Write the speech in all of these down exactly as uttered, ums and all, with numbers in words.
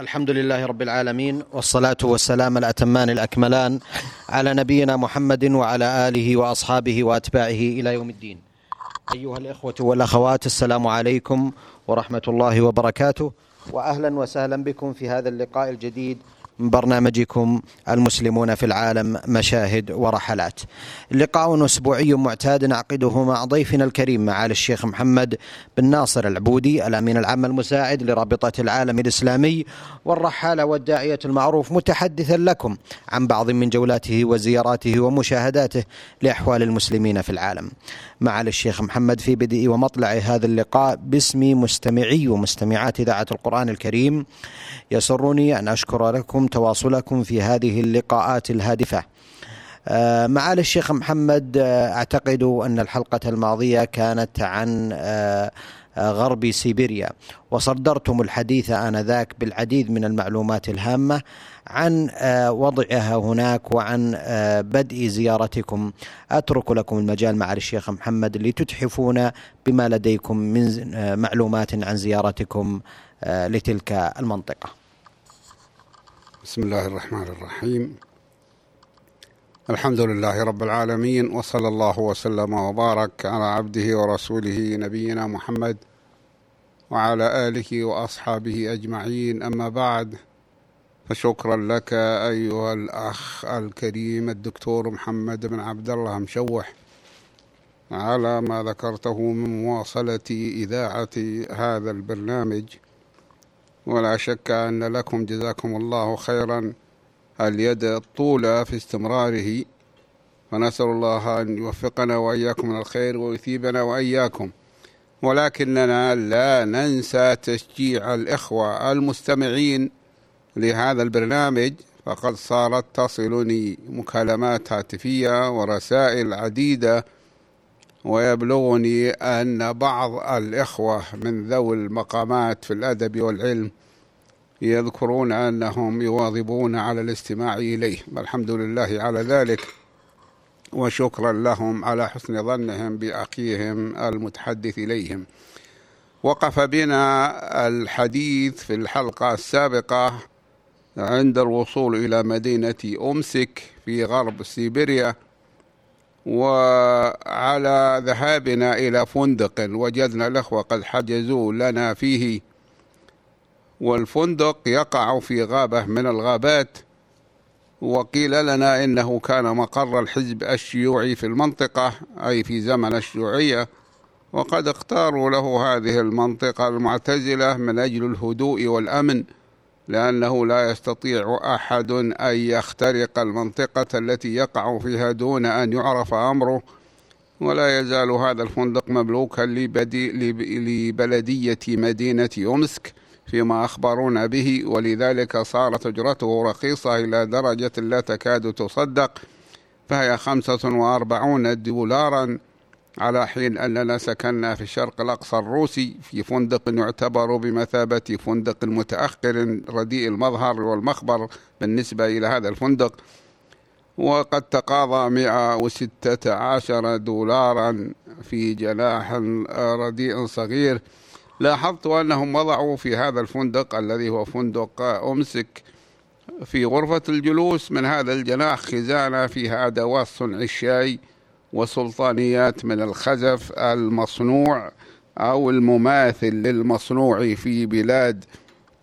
الحمد لله رب العالمين، والصلاة والسلام الأتمان الأكملان على نبينا محمد وعلى آله وأصحابه وأتباعه إلى يوم الدين. أيها الإخوة والأخوات، السلام عليكم ورحمة الله وبركاته، وأهلا وسهلا بكم في هذا اللقاء الجديد من برنامجكم المسلمون في العالم، مشاهد ورحلات. لقاء أسبوعي معتاد نعقده مع ضيفنا الكريم معالي الشيخ محمد بن ناصر العبودي، الأمين العام المساعد لرابطة العالم الإسلامي والرحالة والداعية المعروف، متحدثا لكم عن بعض من جولاته وزياراته ومشاهداته لأحوال المسلمين في العالم. معالي الشيخ محمد في بدء ومطلع هذا اللقاء، باسم مستمعي ومستمعات إذاعة القرآن الكريم، يسرني أن أشكر لكم تواصلكم في هذه اللقاءات الهادفة. معالي الشيخ محمد، أعتقد أن الحلقة الماضية كانت عن غرب سيبيريا، وصدرتم الحديث آنذاك بالعديد من المعلومات الهامة عن وضعها هناك وعن بدء زيارتكم. أترك لكم المجال معالي الشيخ محمد لتتحفونا بما لديكم من معلومات عن زيارتكم لتلك المنطقة. بسم الله الرحمن الرحيم، الحمد لله رب العالمين، وصلى الله وسلم وبارك على عبده ورسوله نبينا محمد وعلى آله وأصحابه أجمعين، أما بعد، فشكرا لك أيها الأخ الكريم الدكتور محمد بن عبد الله مشوح على ما ذكرته من مواصلة إذاعة هذا البرنامج، ولا شك أن لكم جزاكم الله خيرا اليد الطولة في استمراره، ونسأل الله أن يوفقنا وإياكم من الخير ويثيبنا وإياكم. ولكننا لا ننسى تشجيع الإخوة المستمعين لهذا البرنامج، فقد صارت تصلني مكالمات هاتفية ورسائل عديدة، ويبلغني أن بعض الإخوة من ذوي المقامات في الأدب والعلم يذكرون أنهم يواظبون على الاستماع إليه، والحمد لله على ذلك، وشكرا لهم على حسن ظنهم بأخيهم المتحدث إليهم. وقف بنا الحديث في الحلقة السابقة عند الوصول إلى مدينة أومسك في غرب سيبيريا، وعلى ذهابنا إلى فندق وجدنا الأخوة قد حجزوا لنا فيه، والفندق يقع في غابة من الغابات، وقيل لنا إنه كان مقر الحزب الشيوعي في المنطقة، أي في زمن الشيوعية، وقد اختاروا له هذه المنطقة المعتزلة من أجل الهدوء والأمن، لأنه لا يستطيع أحد أن يخترق المنطقة التي يقع فيها دون أن يعرف أمره. ولا يزال هذا الفندق مملوكا لبلدية مدينة أومسك فيما أخبرونا به، ولذلك صارت أجرته رخيصة إلى درجة لا تكاد تصدق، فهي خمسة وأربعون دولارا، على حين أننا سكننا في الشرق الأقصى الروسي في فندق يعتبر بمثابة فندق المتأخر رديء المظهر والمخبر بالنسبة إلى هذا الفندق، وقد تقاضى مئة وستة عشر دولارا في جناح رديء صغير. لاحظت أنهم وضعوا في هذا الفندق الذي هو فندق أومسك في غرفة الجلوس من هذا الجناح خزانة فيها أدوات صنع الشاي وسلطانيات من الخزف المصنوع أو المماثل للمصنوع في بلاد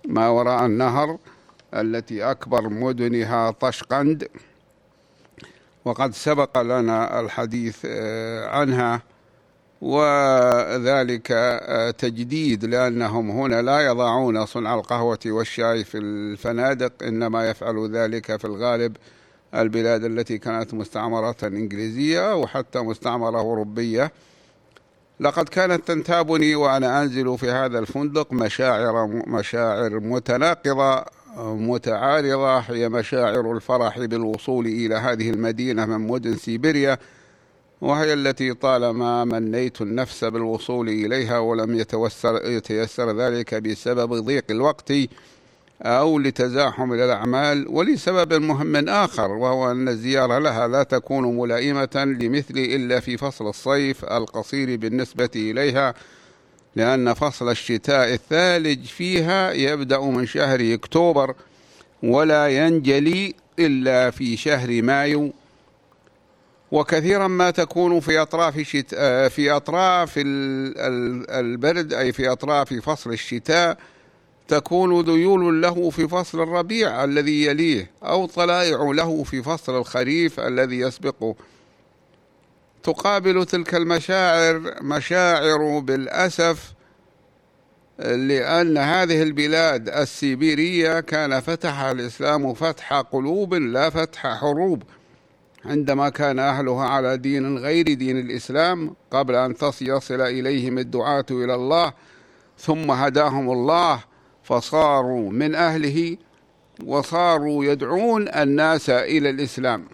ما وراء النهر التي أكبر مدنها طشقند، وقد سبق لنا الحديث عنها، وذلك تجديد، لأنهم هنا لا يضعون صنع القهوة والشاي في الفنادق، إنما يفعل ذلك في الغالب البلاد التي كانت مستعمرة إنجليزية وحتى مستعمرة أوروبية. لقد كانت تنتابني وأنا أنزل في هذا الفندق مشاعر مشاعر متناقضة متعارضة، هي مشاعر الفرح بالوصول إلى هذه المدينة من مدن سيبيريا، وهي التي طالما منيت النفس بالوصول إليها ولم يتوسر يتيسر ذلك بسبب ضيق الوقت أو لتزاحم الأعمال، ولسبب مهم آخر، وهو أن الزيارة لها لا تكون ملائمة لمثلي إلا في فصل الصيف القصير بالنسبة إليها، لأن فصل الشتاء الثالج فيها يبدأ من شهر أكتوبر ولا ينجلي إلا في شهر مايو، وكثيرا ما تكون في أطراف شتاء في أطراف البرد أي في أطراف فصل الشتاء تكون ذيول له في فصل الربيع الذي يليه أو طلائع له في فصل الخريف الذي يسبقه. تقابل تلك المشاعر مشاعر بالأسف، لأن هذه البلاد السيبيرية كان فتحها الإسلام فتح قلوب لا فتح حروب، عندما كان أهلها على دين غير دين الإسلام قبل أن يصل إليهم الدعاة إلى الله، ثم هداهم الله فصاروا من أهله وصاروا يدعون الناس إلى الإسلام،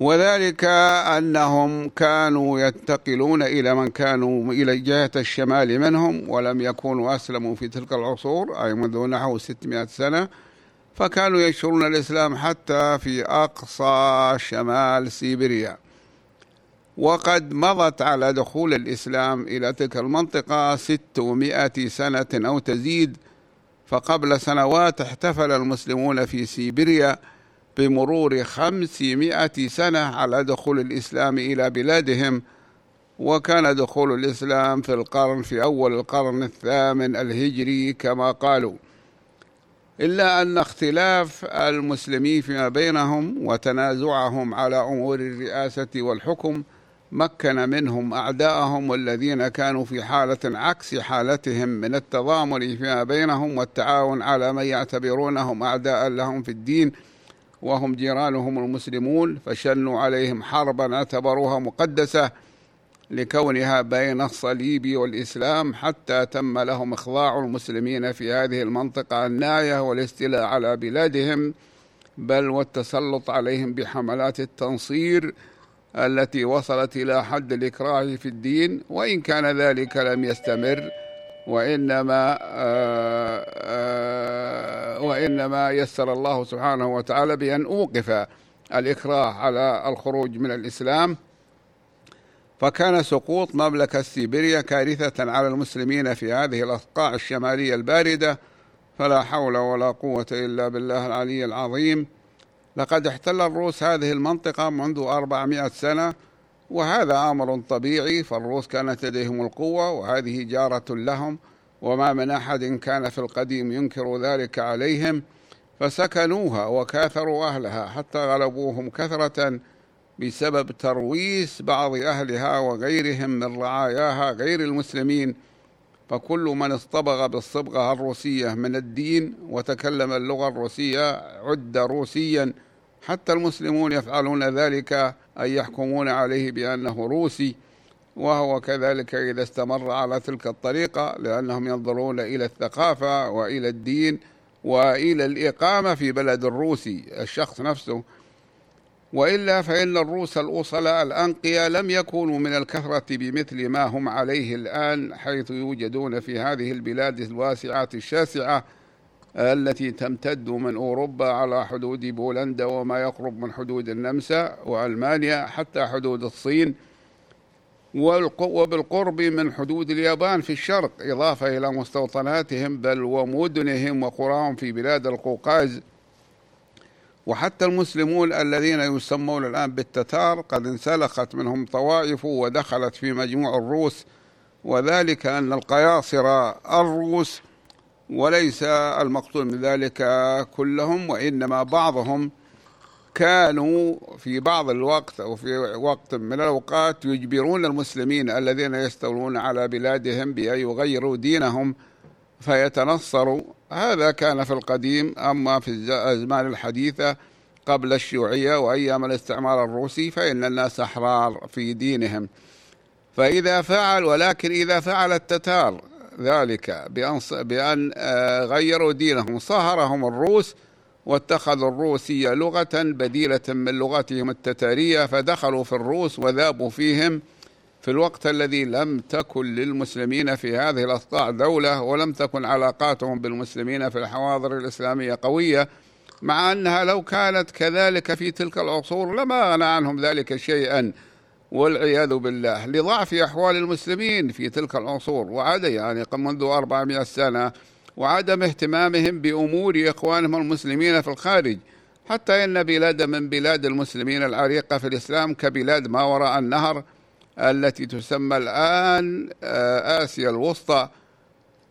وذلك أنهم كانوا ينتقلون إلى من كانوا إلى جهة الشمال منهم، ولم يكونوا أسلموا في تلك العصور أي منذ نحو ستمائة سنة، فكانوا يشرون الإسلام حتى في أقصى شمال سيبيريا. وقد مضت على دخول الإسلام إلى تلك المنطقة ستمائة سنة أو تزيد، فقبل سنوات احتفل المسلمون في سيبيريا بمرور خمسمائة سنة على دخول الإسلام إلى بلادهم، وكان دخول الإسلام في القرن في أول القرن الثامن الهجري كما قالوا، إلا أن اختلاف المسلمين فيما بينهم وتنازعهم على أمور الرئاسة والحكم مكن منهم أعداءهم الذين كانوا في حالة عكس حالتهم من التضامن فيما بينهم والتعاون على من يعتبرونهم أعداء لهم في الدين وهم جيرانهم المسلمون، فشنوا عليهم حربا اعتبروها مقدسة لكونها بين الصليب والإسلام، حتى تم لهم إخضاع المسلمين في هذه المنطقة الناية والاستيلاء على بلادهم، بل والتسلط عليهم بحملات التنصير التي وصلت إلى حد الإكراه في الدين، وإن كان ذلك لم يستمر وإنما آآ آآ وإنما يسر الله سبحانه وتعالى بأن أوقف الإكراه على الخروج من الإسلام. فكان سقوط مملكة سيبيريا كارثة على المسلمين في هذه الأصقاع الشمالية الباردة، فلا حول ولا قوة إلا بالله العلي العظيم. لقد احتل الروس هذه المنطقة منذ أربعمائة سنة، وهذا أمر طبيعي، فالروس كانت لديهم القوة وهذه جارة لهم، وما من أحد كان في القديم ينكر ذلك عليهم، فسكنوها وكاثروا أهلها حتى غلبوهم كثرة بسبب ترويس بعض أهلها وغيرهم من رعاياها غير المسلمين. فكل من اصطبغ بالصبغة الروسية من الدين وتكلم اللغة الروسية عد روسيا، حتى المسلمون يفعلون ذلك أي يحكمون عليه بأنه روسي، وهو كذلك إذا استمر على تلك الطريقة، لأنهم ينظرون إلى الثقافة وإلى الدين وإلى الإقامة في بلد الروسي الشخص نفسه، وإلا فإن الروس الأصلاء الأنقياء لم يكونوا من الكثرة بمثل ما هم عليه الآن، حيث يوجدون في هذه البلاد الواسعة الشاسعة التي تمتد من أوروبا على حدود بولندا وما يقرب من حدود النمسا وألمانيا حتى حدود الصين، وبالقرب من حدود اليابان في الشرق، إضافة إلى مستوطناتهم بل ومدنهم وقراهم في بلاد القوقاز. وحتى المسلمون الذين يسمون الآن بالتتار قد انسلخت منهم طوائف ودخلت في مجموع الروس، وذلك أن القياصرة الروس، وليس المقصود من ذلك كلهم وإنما بعضهم، كانوا في بعض الوقت أو في وقت من الأوقات يجبرون المسلمين الذين يستولون على بلادهم بأن يغيروا دينهم فيتنصروا. هذا كان في القديم، أما في الأزمان الحديثة قبل الشيوعية وأيام الاستعمار الروسي فإن الناس أحرار في دينهم. فإذا فعل ولكن إذا فعل التتار ذلك بأن غيروا دينهم صهرهم الروس، واتخذوا الروسية لغة بديلة من لغتهم التتارية، فدخلوا في الروس وذابوا فيهم في الوقت الذي لم تكن للمسلمين في هذه الأصقاع دولة، ولم تكن علاقاتهم بالمسلمين في الحواضر الإسلامية قوية، مع أنها لو كانت كذلك في تلك العصور لما أغنى عنهم ذلك شيئا، والعياذ بالله، لضعف أحوال المسلمين في تلك العصور، وعاد يعني منذ أربعمائة سنة، وعدم اهتمامهم بأمور إخوانهم المسلمين في الخارج، حتى إن بلاد من بلاد المسلمين العريقة في الإسلام كبلاد ما وراء النهر التي تسمى الآن آسيا الوسطى،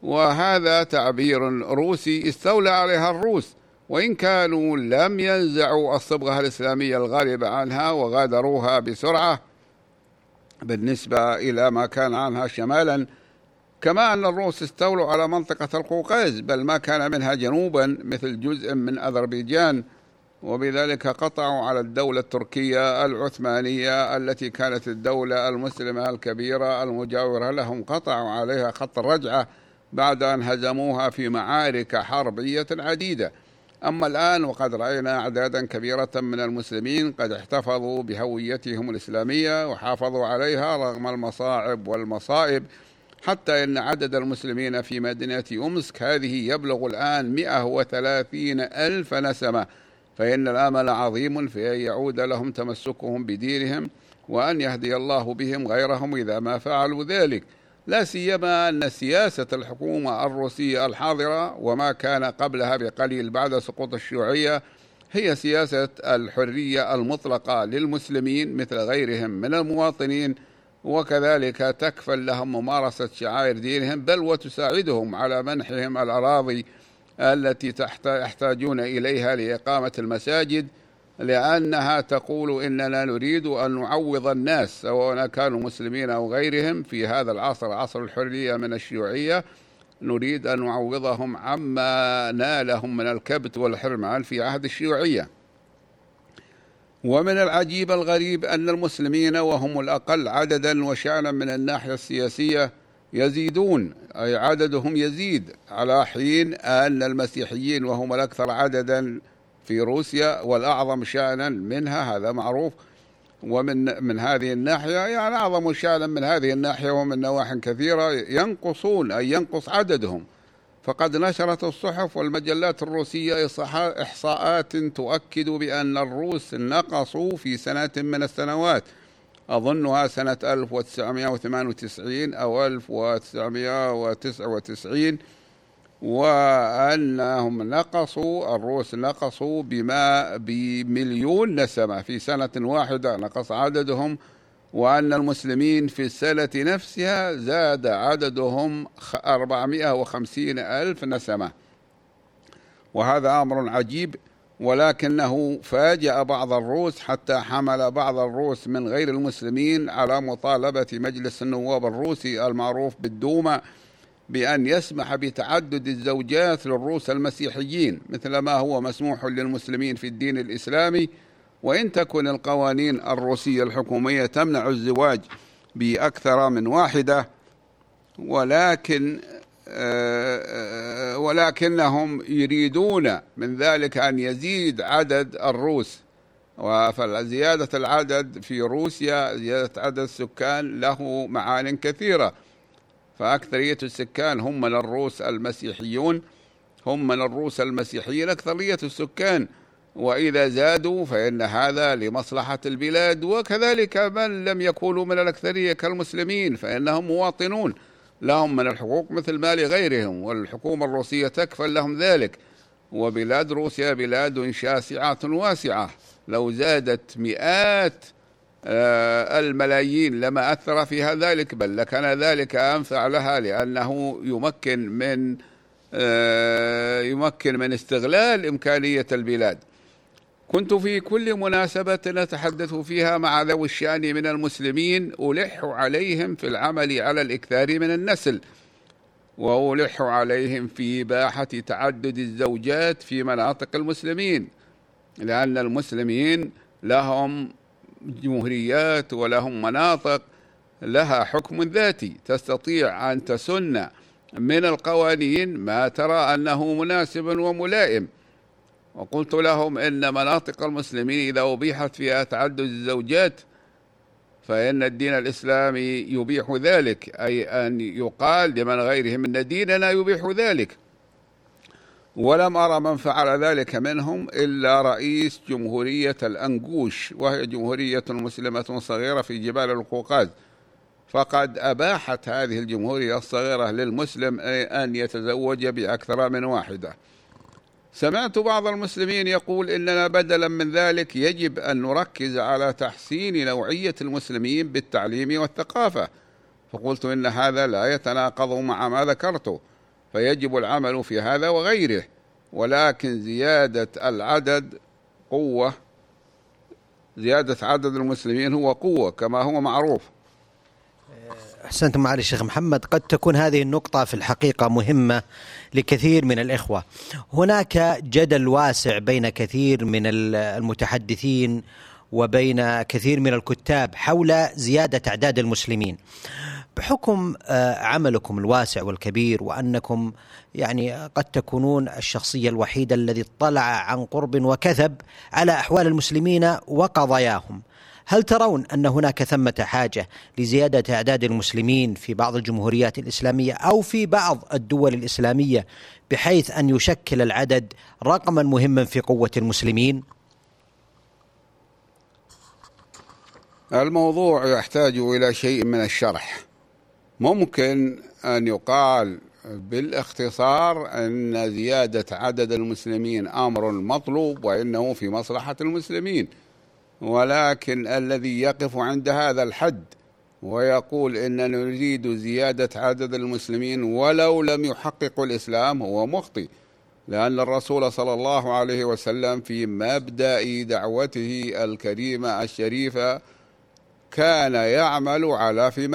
وهذا تعبير روسي استولى عليها الروس، وإن كانوا لم ينزعوا الصبغة الإسلامية الغالبة عنها وغادروها بسرعة بالنسبة إلى ما كان عنها شمالا، كما أن الروس استولوا على منطقة القوقاز بل ما كان منها جنوبا مثل جزء من أذربيجان، وبذلك قطعوا على الدولة التركية العثمانية التي كانت الدولة المسلمة الكبيرة المجاورة لهم، قطعوا عليها خط الرجعة بعد أن هزموها في معارك حربية عديدة. أما الآن وقد رأينا أعدادا كبيرة من المسلمين قد احتفظوا بهويتهم الإسلامية وحافظوا عليها رغم المصاعب والمصائب، حتى إن عدد المسلمين في مدينة أومسك هذه يبلغ الآن مئة وثلاثين ألف نسمة، فإن الآمل عظيم في أن يعود لهم تمسكهم بدينهم وأن يهدي الله بهم غيرهم إذا ما فعلوا ذلك، لا سيما أن سياسة الحكومة الروسية الحاضرة وما كان قبلها بقليل بعد سقوط الشيوعية هي سياسة الحرية المطلقة للمسلمين مثل غيرهم من المواطنين، وكذلك تكفل لهم ممارسة شعائر دينهم بل وتساعدهم على منحهم الأراضي التي يحتاجون إليها لإقامة المساجد، لأنها تقول إننا نريد أن نعوض الناس سواء كانوا مسلمين أو غيرهم في هذا العصر، عصر الحرية من الشيوعية، نريد أن نعوضهم عما نالهم من الكبت والحرمان في عهد الشيوعية. ومن العجيب الغريب أن المسلمين وهم الأقل عددا وشأنا من الناحية السياسية يزيدون، أي عددهم يزيد، على حين أن المسيحيين وهم الأكثر عددا في روسيا والأعظم شأنا منها، هذا معروف، ومن من هذه الناحية يعني أعظم شأنا من هذه الناحية ومن نواح كثيرة ينقصون، أي ينقص عددهم. فقد نشرت الصحف والمجلات الروسية إحصاءات تؤكد بأن الروس نقصوا في سنة من السنوات، أظنها سنة ألف وتسعمائة وثمانية وتسعين أو ألف وتسعمائة وتسعة وتسعين، وأنهم نقصوا الروس نقصوا بما بمليون نسمة في سنة واحدة، نقص عددهم، وأن المسلمين في السنة نفسها زاد عددهم أربعمائة وخمسين ألف نسمة، وهذا أمر عجيب، ولكنه فاجأ بعض الروس حتى حمل بعض الروس من غير المسلمين على مطالبة مجلس النواب الروسي المعروف بالدوما بأن يسمح بتعدد الزوجات للروس المسيحيين مثل ما هو مسموح للمسلمين في الدين الإسلامي، وإن تكن القوانين الروسية الحكومية تمنع الزواج بأكثر من واحدة، ولكن ولكنهم يريدون من ذلك أن يزيد عدد الروس. وفزيادة العدد في روسيا، زيادة عدد السكان، له معان كثيرة، فأكثرية السكان هم من الروس المسيحيون، هم من الروس المسيحيين أكثرية السكان، وإذا زادوا فإن هذا لمصلحة البلاد، وكذلك من لم يكونوا من الأكثرية كالمسلمين فإنهم مواطنون لهم من الحقوق مثل ما لغيرهم، والحكومة الروسية تكفل لهم ذلك. وبلاد روسيا بلاد شاسعة واسعة، لو زادت مئات الملايين لما أثر فيها ذلك، بل لكان ذلك أنفع لها، لأنه يمكن من يمكن من استغلال إمكانية البلاد. كنت في كل مناسبة نتحدث فيها مع ذوي الشأن من المسلمين ألح عليهم في العمل على الإكثار من النسل، وألح عليهم في إباحة تعدد الزوجات في مناطق المسلمين، لأن المسلمين لهم جمهوريات ولهم مناطق لها حكم ذاتي، تستطيع أن تسن من القوانين ما ترى أنه مناسب وملائم. وقلت لهم إن مناطق المسلمين إذا أبيحت فيها تعدد الزوجات فإن الدين الإسلامي يبيح ذلك، أي أن يقال لمن غيرهم إن ديننا يبيح ذلك، ولم أرى من فعل ذلك منهم إلا رئيس جمهورية الأنجوش، وهي جمهورية مسلمة صغيرة في جبال القوقاز، فقد أباحت هذه الجمهورية الصغيرة للمسلم أن يتزوج بأكثر من واحدة. سمعت بعض المسلمين يقول إننا بدلا من ذلك يجب أن نركز على تحسين نوعية المسلمين بالتعليم والثقافة، فقلت إن هذا لا يتناقض مع ما ذكرته، فيجب العمل في هذا وغيره، ولكن زيادة العدد قوة، زيادة عدد المسلمين هو قوة كما هو معروف. أحسنتم معالي الشيخ محمد. قد تكون هذه النقطة في الحقيقة مهمة لكثير من الإخوة. هناك جدل واسع بين كثير من المتحدثين وبين كثير من الكتاب حول زيادة أعداد المسلمين، بحكم عملكم الواسع والكبير، وأنكم يعني قد تكونون الشخصية الوحيدة الذي اطلع عن قرب وكثب على أحوال المسلمين وقضاياهم، هل ترون أن هناك ثمة حاجة لزيادة أعداد المسلمين في بعض الجمهوريات الإسلامية أو في بعض الدول الإسلامية، بحيث أن يشكل العدد رقما مهما في قوة المسلمين؟ الموضوع يحتاج إلى شيء من الشرح. ممكن أن يقال بالاختصار أن زيادة عدد المسلمين أمر مطلوب وإنه في مصلحة المسلمين، ولكن الذي يقف عند هذا الحد ويقول إننا نريد زيادة عدد المسلمين ولو لم يحقق الإسلام هو مخطئ، لأن الرسول صلى الله عليه وسلم في مبدأ دعوته الكريمة الشريفة كان يعمل على في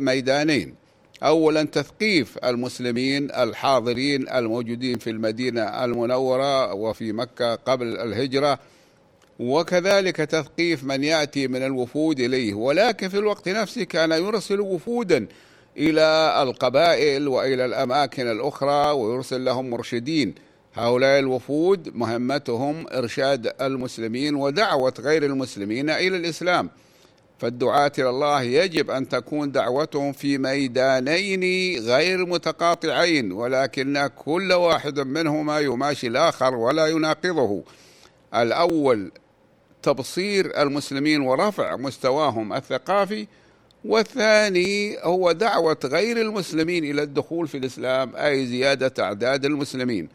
ميدانين: أولا تثقيف المسلمين الحاضرين الموجودين في المدينة المنورة وفي مكة قبل الهجرة، وكذلك تثقيف من يأتي من الوفود إليه، ولكن في الوقت نفسه كان يرسل وفودا إلى القبائل وإلى الأماكن الأخرى ويرسل لهم مرشدين. هؤلاء الوفود مهمتهم إرشاد المسلمين ودعوة غير المسلمين إلى الإسلام، فالدعاة إلى الله يجب أن تكون دعوتهم في ميدانين غير متقاطعين، ولكن كل واحد منهما يماشي الآخر ولا يناقضه. الأول تبصير المسلمين ورفع مستواهم الثقافي، والثاني هو دعوة غير المسلمين إلى الدخول في الإسلام، أي زيادة أعداد المسلمين.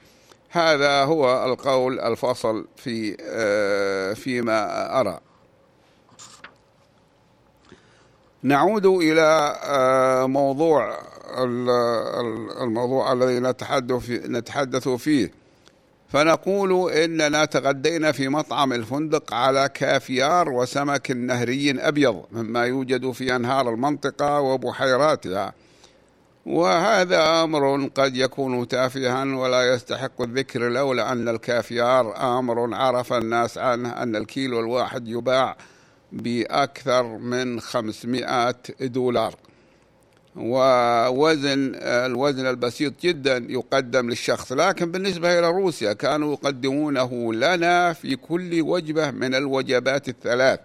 هذا هو القول الفاصل في فيما أرى. نعود إلى موضوع الموضوع الذي نتحدث فيه، فنقول إننا تغدينا في مطعم الفندق على كافيار وسمك نهري أبيض مما يوجد في أنهار المنطقة وبحيراتها، وهذا أمر قد يكون تافها ولا يستحق الذكر، لولا أن الكافيار أمر عرف الناس عنه أن الكيلو الواحد يباع بأكثر من خمسمائة دولار، ووزن الوزن البسيط جدا يقدم للشخص. لكن بالنسبة إلى روسيا كانوا يقدمونه لنا في كل وجبة من الوجبات الثلاث،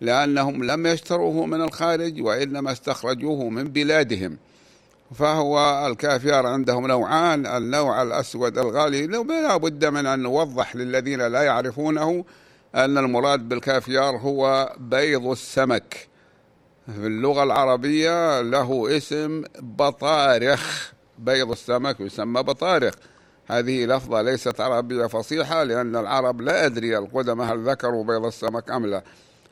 لأنهم لم يشتروه من الخارج وإنما استخرجوه من بلادهم. فهو الكافيار عندهم نوعان: النوع الأسود الغالي، لا بد من أن نوضح للذين لا يعرفونه أن المراد بالكافيار هو بيض السمك، في اللغة العربية له اسم بطارخ، بيض السمك يسمى بطارخ. هذه لفظة ليست عربية فصيحة، لأن العرب لا أدري القدم هل ذكروا بيض السمك أم لا،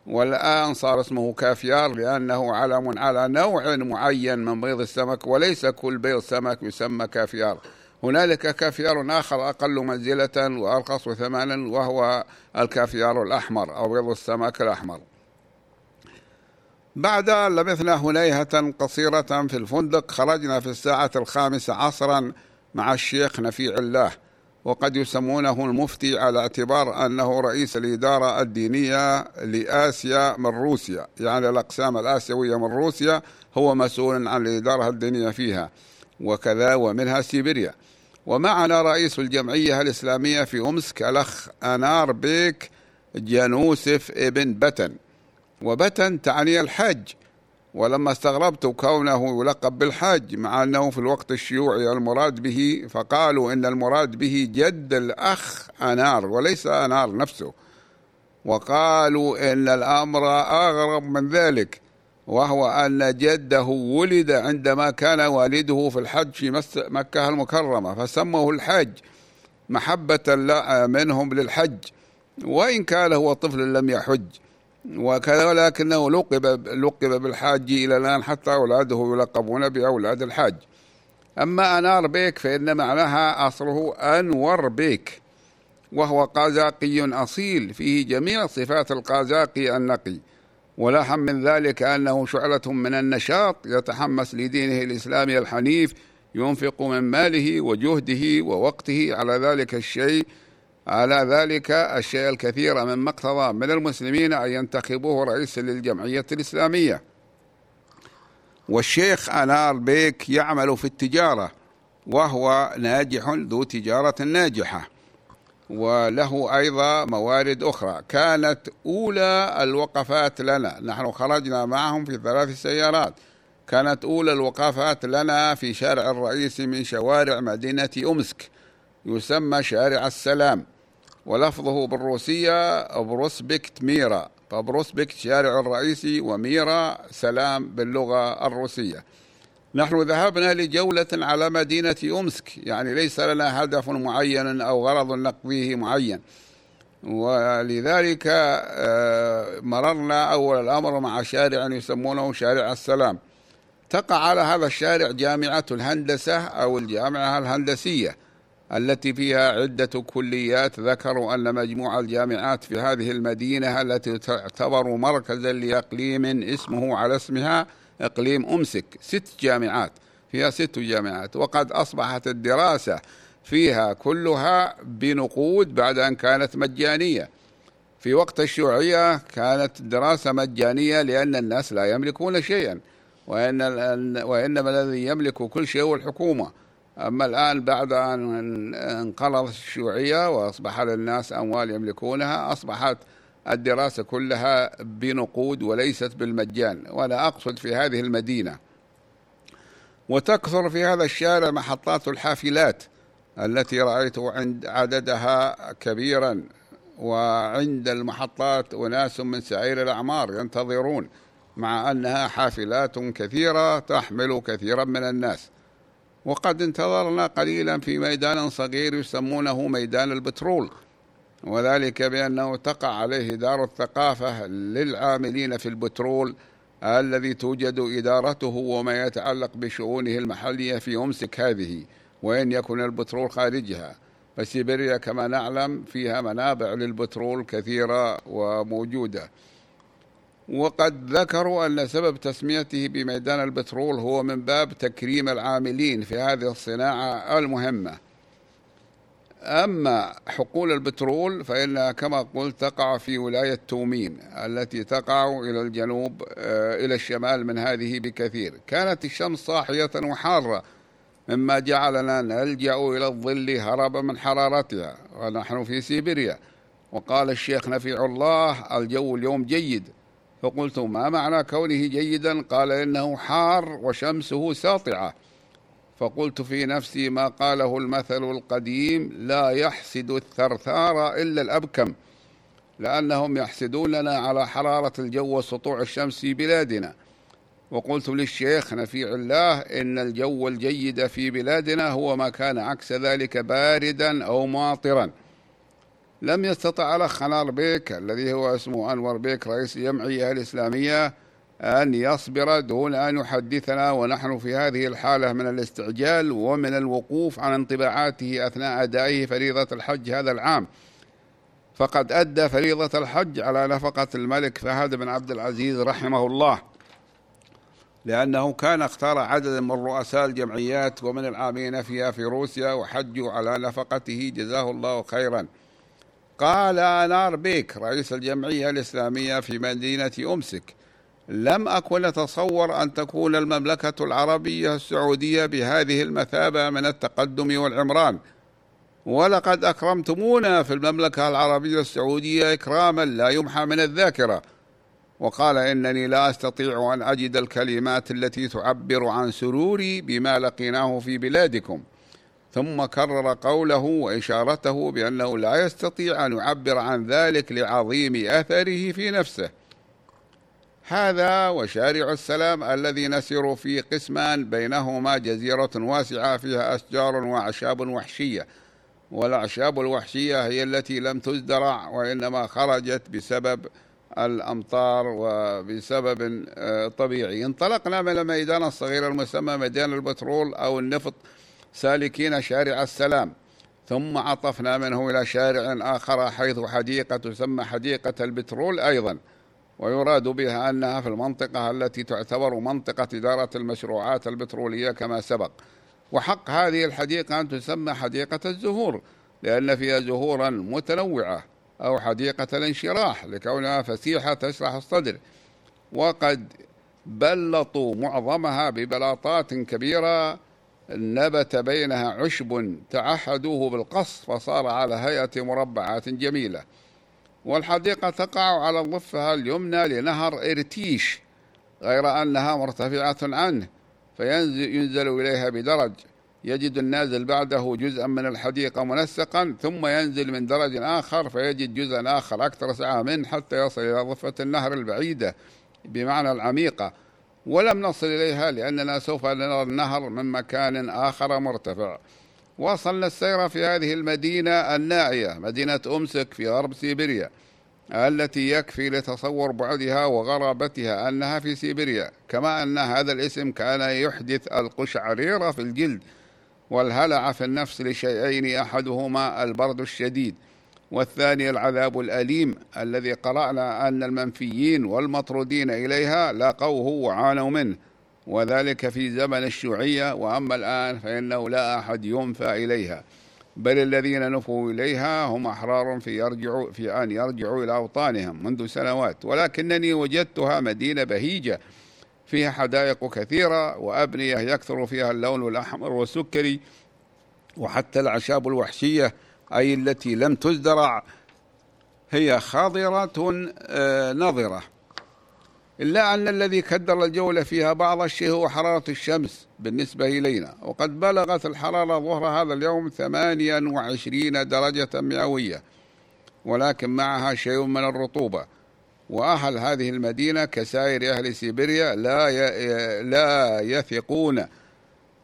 والآن صار اسمه كافيار لأنه علم على نوع معين من بيض السمك، وليس كل بيض سمك يسمى كافيار. هنالك كافيار آخر أقل منزلة وأرخص ثمنا، وهو الكافيار الأحمر أو بيض السمك الأحمر. بعد أن لبثنا هنيهة قصيرة في الفندق خرجنا في الساعة الخامسة عصرا مع الشيخ نفيع الله، وقد يسمونه المفتي على اعتبار أنه رئيس الإدارة الدينية لآسيا من روسيا، يعني الأقسام الآسيوية من روسيا هو مسؤول عن الإدارة الدينية فيها وكذا ومنها سيبيريا. ومعنا رئيس الجمعية الإسلامية في أومسك الأخ أنار بيك جانوسف ابن بتن، وبتن تعني الحاج، ولما استغربت كونه يلقب بالحاج مع أنه في الوقت الشيوعي المراد به، فقالوا إن المراد به جد الأخ أنار وليس أنار نفسه. وقالوا إن الأمر أغرب من ذلك، وهو أن جده ولد عندما كان والده في الحج في مكة المكرمة، فسموه الحاج محبة منهم للحج، وإن كان هو طفل لم يحج وكذا، ولكنه لقب, لقب بالحاج إلى الآن، حتى أولاده يلقبون بأولاد الحاج. أما أنار بيك فإن معناها أصله أنور بيك، وهو قازاقي أصيل فيه جميع صفات القازاقي النقي، ولحم من ذلك أنه شعلة من النشاط، يتحمس لدينه الإسلامي الحنيف، ينفق من ماله وجهده ووقته على ذلك الشيء على ذلك الشيء الكثير، مما اقتضى من المسلمين أن ينتخبوه رئيسا للجمعية الإسلامية. والشيخ أنار بيك يعمل في التجارة، وهو ناجح ذو تجارة ناجحة، وله أيضا موارد أخرى. كانت أولى الوقفات لنا، نحن خرجنا معهم في ثلاث سيارات، كانت أولى الوقفات لنا في شارع الرئيس من شوارع مدينة أومسك، يسمى شارع السلام، ولفظه بالروسية بروسبكت ميرا، فبروسبكت شارع الرئيسي، وميرا سلام باللغة الروسية. نحن ذهبنا لجولة على مدينة أومسك، يعني ليس لنا هدف معين أو غرض نقضيه معين، ولذلك مررنا أول الأمر مع شارع يسمونه شارع السلام. تقع على هذا الشارع جامعة الهندسة أو الجامعة الهندسية التي فيها عدة كليات. ذكروا أن مجموع الجامعات في هذه المدينة التي تعتبر مركزا لأقليم اسمه على اسمها إقليم أمسك ست جامعات، فيها ست جامعات، وقد أصبحت الدراسة فيها كلها بنقود بعد أن كانت مجانية. في وقت الشيوعية كانت الدراسة مجانية لأن الناس لا يملكون شيئا، وإن وإنما الذي يملك كل شيء هو الحكومة. أما الآن بعد أن انقرضت الشيوعية وأصبح للناس أموال يملكونها، أصبحت الدراسة كلها بنقود وليست بالمجان، وأنا أقصد في هذه المدينة. وتكثر في هذا الشارع محطات الحافلات التي رأيت عند عددها كبيرا، وعند المحطات أناس من سعير الأعمار ينتظرون، مع أنها حافلات كثيرة تحمل كثيرا من الناس. وقد انتظرنا قليلا في ميدان صغير يسمونه ميدان البترول، وذلك بأنه تقع عليه دار الثقافة للعاملين في البترول الذي توجد إدارته وما يتعلق بشؤونه المحلية في أمسك هذه، وإن يكن البترول خارجها. فسيبيريا كما نعلم فيها منابع للبترول كثيرة وموجودة. وقد ذكروا أن سبب تسميته بميدان البترول هو من باب تكريم العاملين في هذه الصناعة المهمة. أما حقول البترول فإنها كما قلت تقع في ولاية تومين التي تقع إلى الجنوب إلى الشمال من هذه بكثير. كانت الشمس صاحية وحارة، مما جعلنا نلجأ إلى الظل هربا من حرارتها، ونحن في سيبيريا. وقال الشيخ نفيع الله الجو اليوم جيد، فقلت ما معنى كونه جيدا؟ قال إنه حار وشمسه ساطعة. فقلت في نفسي ما قاله المثل القديم: لا يحسد الثرثار إلا الأبكم، لأنهم يحسدوننا على حرارة الجو وسطوع الشمس في بلادنا. وقلت للشيخ نفيع الله إن الجو الجيد في بلادنا هو ما كان عكس ذلك باردا أو ماطرا. لم يستطع الأخ أنار بيك الذي هو اسمه أنور بيك رئيس الجمعية الإسلامية أن يصبر دون أن يحدثنا، ونحن في هذه الحالة من الاستعجال ومن الوقوف عن انطباعاته أثناء أدائه فريضة الحج هذا العام. فقد أدى فريضة الحج على نفقة الملك فهد بن عبد العزيز رحمه الله، لأنه كان اختار عددا من رؤساء الجمعيات ومن العاملين فيها في روسيا وحجوا على نفقته، جزاه الله خيرا. قال أنار بيك رئيس الجمعية الإسلامية في مدينة أمسك: لم أكن أتصور أن تكون المملكة العربية السعودية بهذه المثابة من التقدم والعمران، ولقد أكرمتمونا في المملكة العربية السعودية إكراما لا يمحى من الذاكرة، وقال إنني لا أستطيع أن أجد الكلمات التي تعبر عن سروري بما لقيناه في بلادكم، ثم كرر قوله وإشارته بأنه لا يستطيع أن يعبر عن ذلك لعظيم أثره في نفسه. هذا وشارع السلام الذي نسير في قسمان بينهما جزيرة واسعة فيها أشجار وأعشاب وحشية، والأعشاب الوحشية هي التي لم تزرع وإنما خرجت بسبب الأمطار وبسبب طبيعي. انطلقنا من الميدان الصغير المسمى ميدان البترول أو النفط سالكين شارع السلام، ثم عطفنا منه إلى شارع آخر حيث حديقة تسمى حديقة البترول أيضا، ويراد بها أنها في المنطقة التي تعتبر منطقة إدارة المشروعات البترولية كما سبق. وحق هذه الحديقة أن تسمى حديقة الزهور لأن فيها زهورا متنوعة، أو حديقة الانشراح لكونها فسيحة تشرح الصدر، وقد بلطوا معظمها ببلاطات كبيرة نبت بينها عشب تعهدوه بالقص فصار على هيئة مربعات جميلة. والحديقة تقع على ضفها اليمنى لنهر إرتيش، غير أنها مرتفعة عنه فينزل إليها بدرج، يجد النازل بعده جزءا من الحديقة منسقا، ثم ينزل من درج آخر فيجد جزءا آخر أكثر سعة منه حتى يصل إلى ضفة النهر البعيدة بمعنى العميقة، ولم نصل إليها لأننا سوف نرى النهر من مكان آخر مرتفع. واصلنا السير في هذه المدينة الناعية مدينة أومسك في غرب سيبيريا، التي يكفي لتصور بعدها وغرابتها أنها في سيبيريا، كما أن هذا الاسم كان يحدث القشعريرة في الجلد والهلع في النفس لشيئين، أحدهما البرد الشديد والثاني العذاب الأليم الذي قرأنا أن المنفيين والمطرودين إليها لاقوه وعانوا منه، وذلك في زمن الشيوعية، وأما الآن فإنه لا أحد ينفى إليها، بل الذين نفوا إليها هم أحرار في, يرجعوا في أن يرجعوا إلى أوطانهم منذ سنوات. ولكنني وجدتها مدينة بهيجة فيها حدائق كثيرة وأبنية يكثر فيها اللون الأحمر والسكري، وحتى الأعشاب الوحشية أي التي لم تزرع هي خاضرة نظرة، إلا أن الذي كدر الجولة فيها بعض الشيء هو حرارة الشمس بالنسبة إلينا، وقد بلغت الحرارة ظهر هذا اليوم ثمانية وعشرين درجة مئوية، ولكن معها شيء من الرطوبة. وأهل هذه المدينة كسائر أهل سيبيريا لا لا يثقون،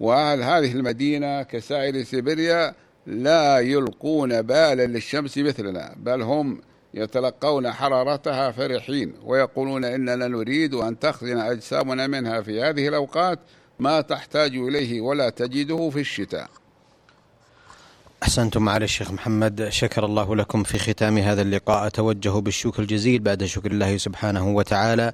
وأهل هذه المدينة كسائر سيبيريا لا يلقون بالا للشمس مثلنا، بل هم يتلقون حرارتها فرحين ويقولون إننا نريد أن تخزن أجسامنا منها في هذه الأوقات ما تحتاج إليه ولا تجده في الشتاء. أحسنتم معالي الشيخ محمد، شكر الله لكم. في ختام هذا اللقاء أتوجه بالشكر الجزيل بعد شكر الله سبحانه وتعالى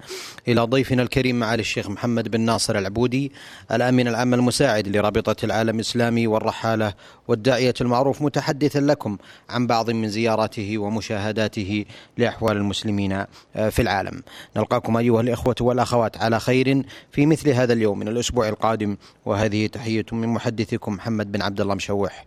إلى ضيفنا الكريم معالي الشيخ محمد بن ناصر العبودي، الأمين العام المساعد لرابطة العالم الإسلامي والرحالة والداعية المعروف، متحدثا لكم عن بعض من زياراته ومشاهداته لأحوال المسلمين في العالم. نلقاكم أيها الإخوة والأخوات على خير في مثل هذا اليوم من الأسبوع القادم، وهذه تحية من محدثكم محمد بن عبد الله مشوح.